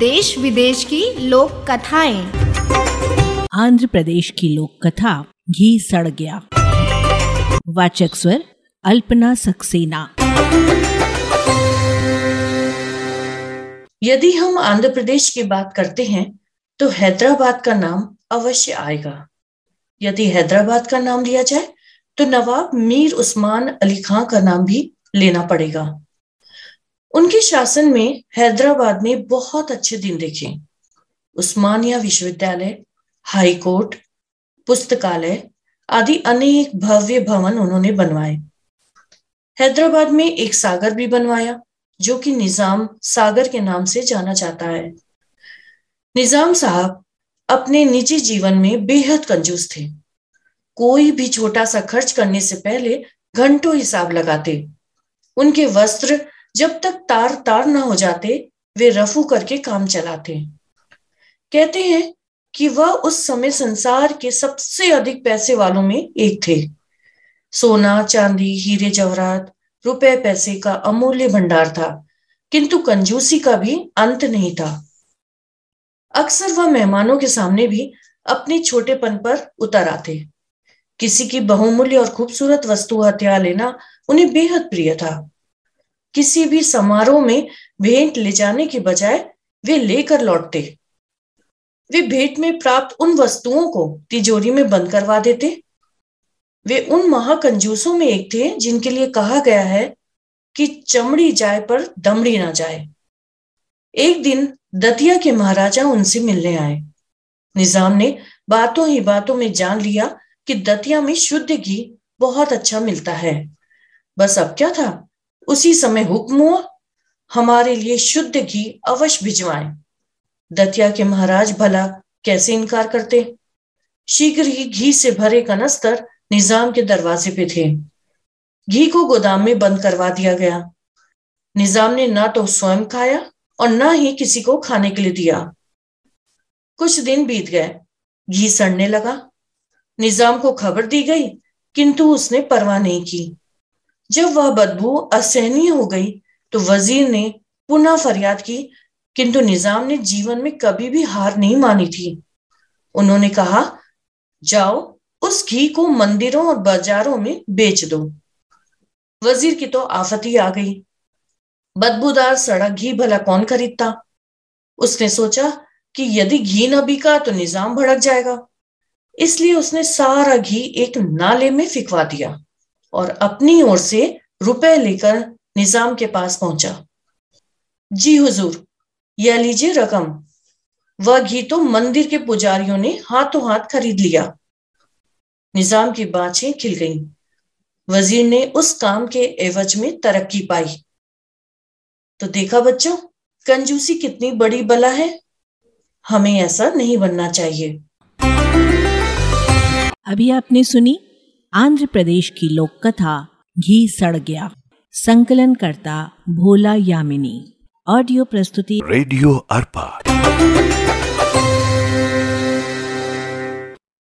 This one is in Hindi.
देश विदेश की लोक कथाएं। आंध्र प्रदेश की लोक कथा घी सड़ गया। वाचक स्वर अल्पना सक्सेना। यदि हम आंध्र प्रदेश की बात करते हैं तो हैदराबाद का नाम अवश्य आएगा। यदि हैदराबाद का नाम लिया जाए तो नवाब मीर उस्मान अली खां का नाम भी लेना पड़ेगा। उनके शासन में हैदराबाद ने बहुत अच्छे दिन देखे। उस्मानिया विश्वविद्यालय, हाई कोर्ट, पुस्तकालय आदि अनेक भव्य भवन उन्होंने बनवाए। हैदराबाद में एक सागर भी बनवाया जो कि निजाम सागर के नाम से जाना जाता है। निजाम साहब अपने निजी जीवन में बेहद कंजूस थे। कोई भी छोटा सा खर्च करने से पहले घंटों हिसाब लगाते। उनके वस्त्र जब तक तार तार न हो जाते वे रफू करके काम चलाते। कहते हैं कि वह उस समय संसार के सबसे अधिक पैसे वालों में एक थे। सोना, चांदी, हीरे जवाहरात, रुपए पैसे का अमूल्य भंडार था, किंतु कंजूसी का भी अंत नहीं था। अक्सर वह मेहमानों के सामने भी अपने छोटेपन पर उतर आते। किसी की बहुमूल्य और खूबसूरत वस्तु हथिया लेना उन्हें बेहद प्रिय था। किसी भी समारोह में भेंट ले जाने के बजाय वे लेकर लौटते। वे भेंट में प्राप्त उन वस्तुओं को तिजोरी में बंद करवा देते। वे उन महाकंजूसों में एक थे जिनके लिए कहा गया है कि चमड़ी जाए पर दमड़ी ना जाए। एक दिन दतिया के महाराजा उनसे मिलने आए। निजाम ने बातों ही बातों में जान लिया कि दतिया में शुद्ध घी बहुत अच्छा मिलता है। बस अब क्या था, उसी समय हुक्म हुआ, हमारे लिए शुद्ध घी अवश्य भिजवाएं। दतिया के महाराज भला कैसे इनकार करते। शीघ्र ही घी से भरे कनस्तर निजाम के दरवाजे पे थे। घी को गोदाम में बंद करवा दिया गया। निजाम ने ना तो स्वयं खाया और ना ही किसी को खाने के लिए दिया। कुछ दिन बीत गए, घी सड़ने लगा। निजाम को खबर दी गई किंतु उसने परवाह नहीं की। जब वह बदबू असहनीय हो गई तो वजीर ने पुनः फरियाद की, किंतु निजाम ने जीवन में कभी भी हार नहीं मानी थी। उन्होंने कहा, जाओ उस घी को मंदिरों और बाजारों में बेच दो। वजीर की तो आफत ही आ गई। बदबूदार सड़ा घी भला कौन खरीदता। उसने सोचा कि यदि घी ना बिका तो निजाम भड़क जाएगा, इसलिए उसने सारा घी एक नाले में फिकवा दिया और अपनी ओर से रुपए लेकर निजाम के पास पहुंचा। जी हुजूर, यह लीजिए रकम। वह घी तो मंदिर के पुजारियों ने हाथों हाथ खरीद लिया। निजाम की बाँछें खिल गईं। वजीर ने उस काम के एवज में तरक्की पाई। तो देखा बच्चों, कंजूसी कितनी बड़ी बला है। हमें ऐसा नहीं बनना चाहिए। अभी आपने सुनी आंध्र प्रदेश की लोक कथा घी सड़ गया। संकलन करता भोला यामिनी। ऑडियो प्रस्तुति रेडियो अर्पा।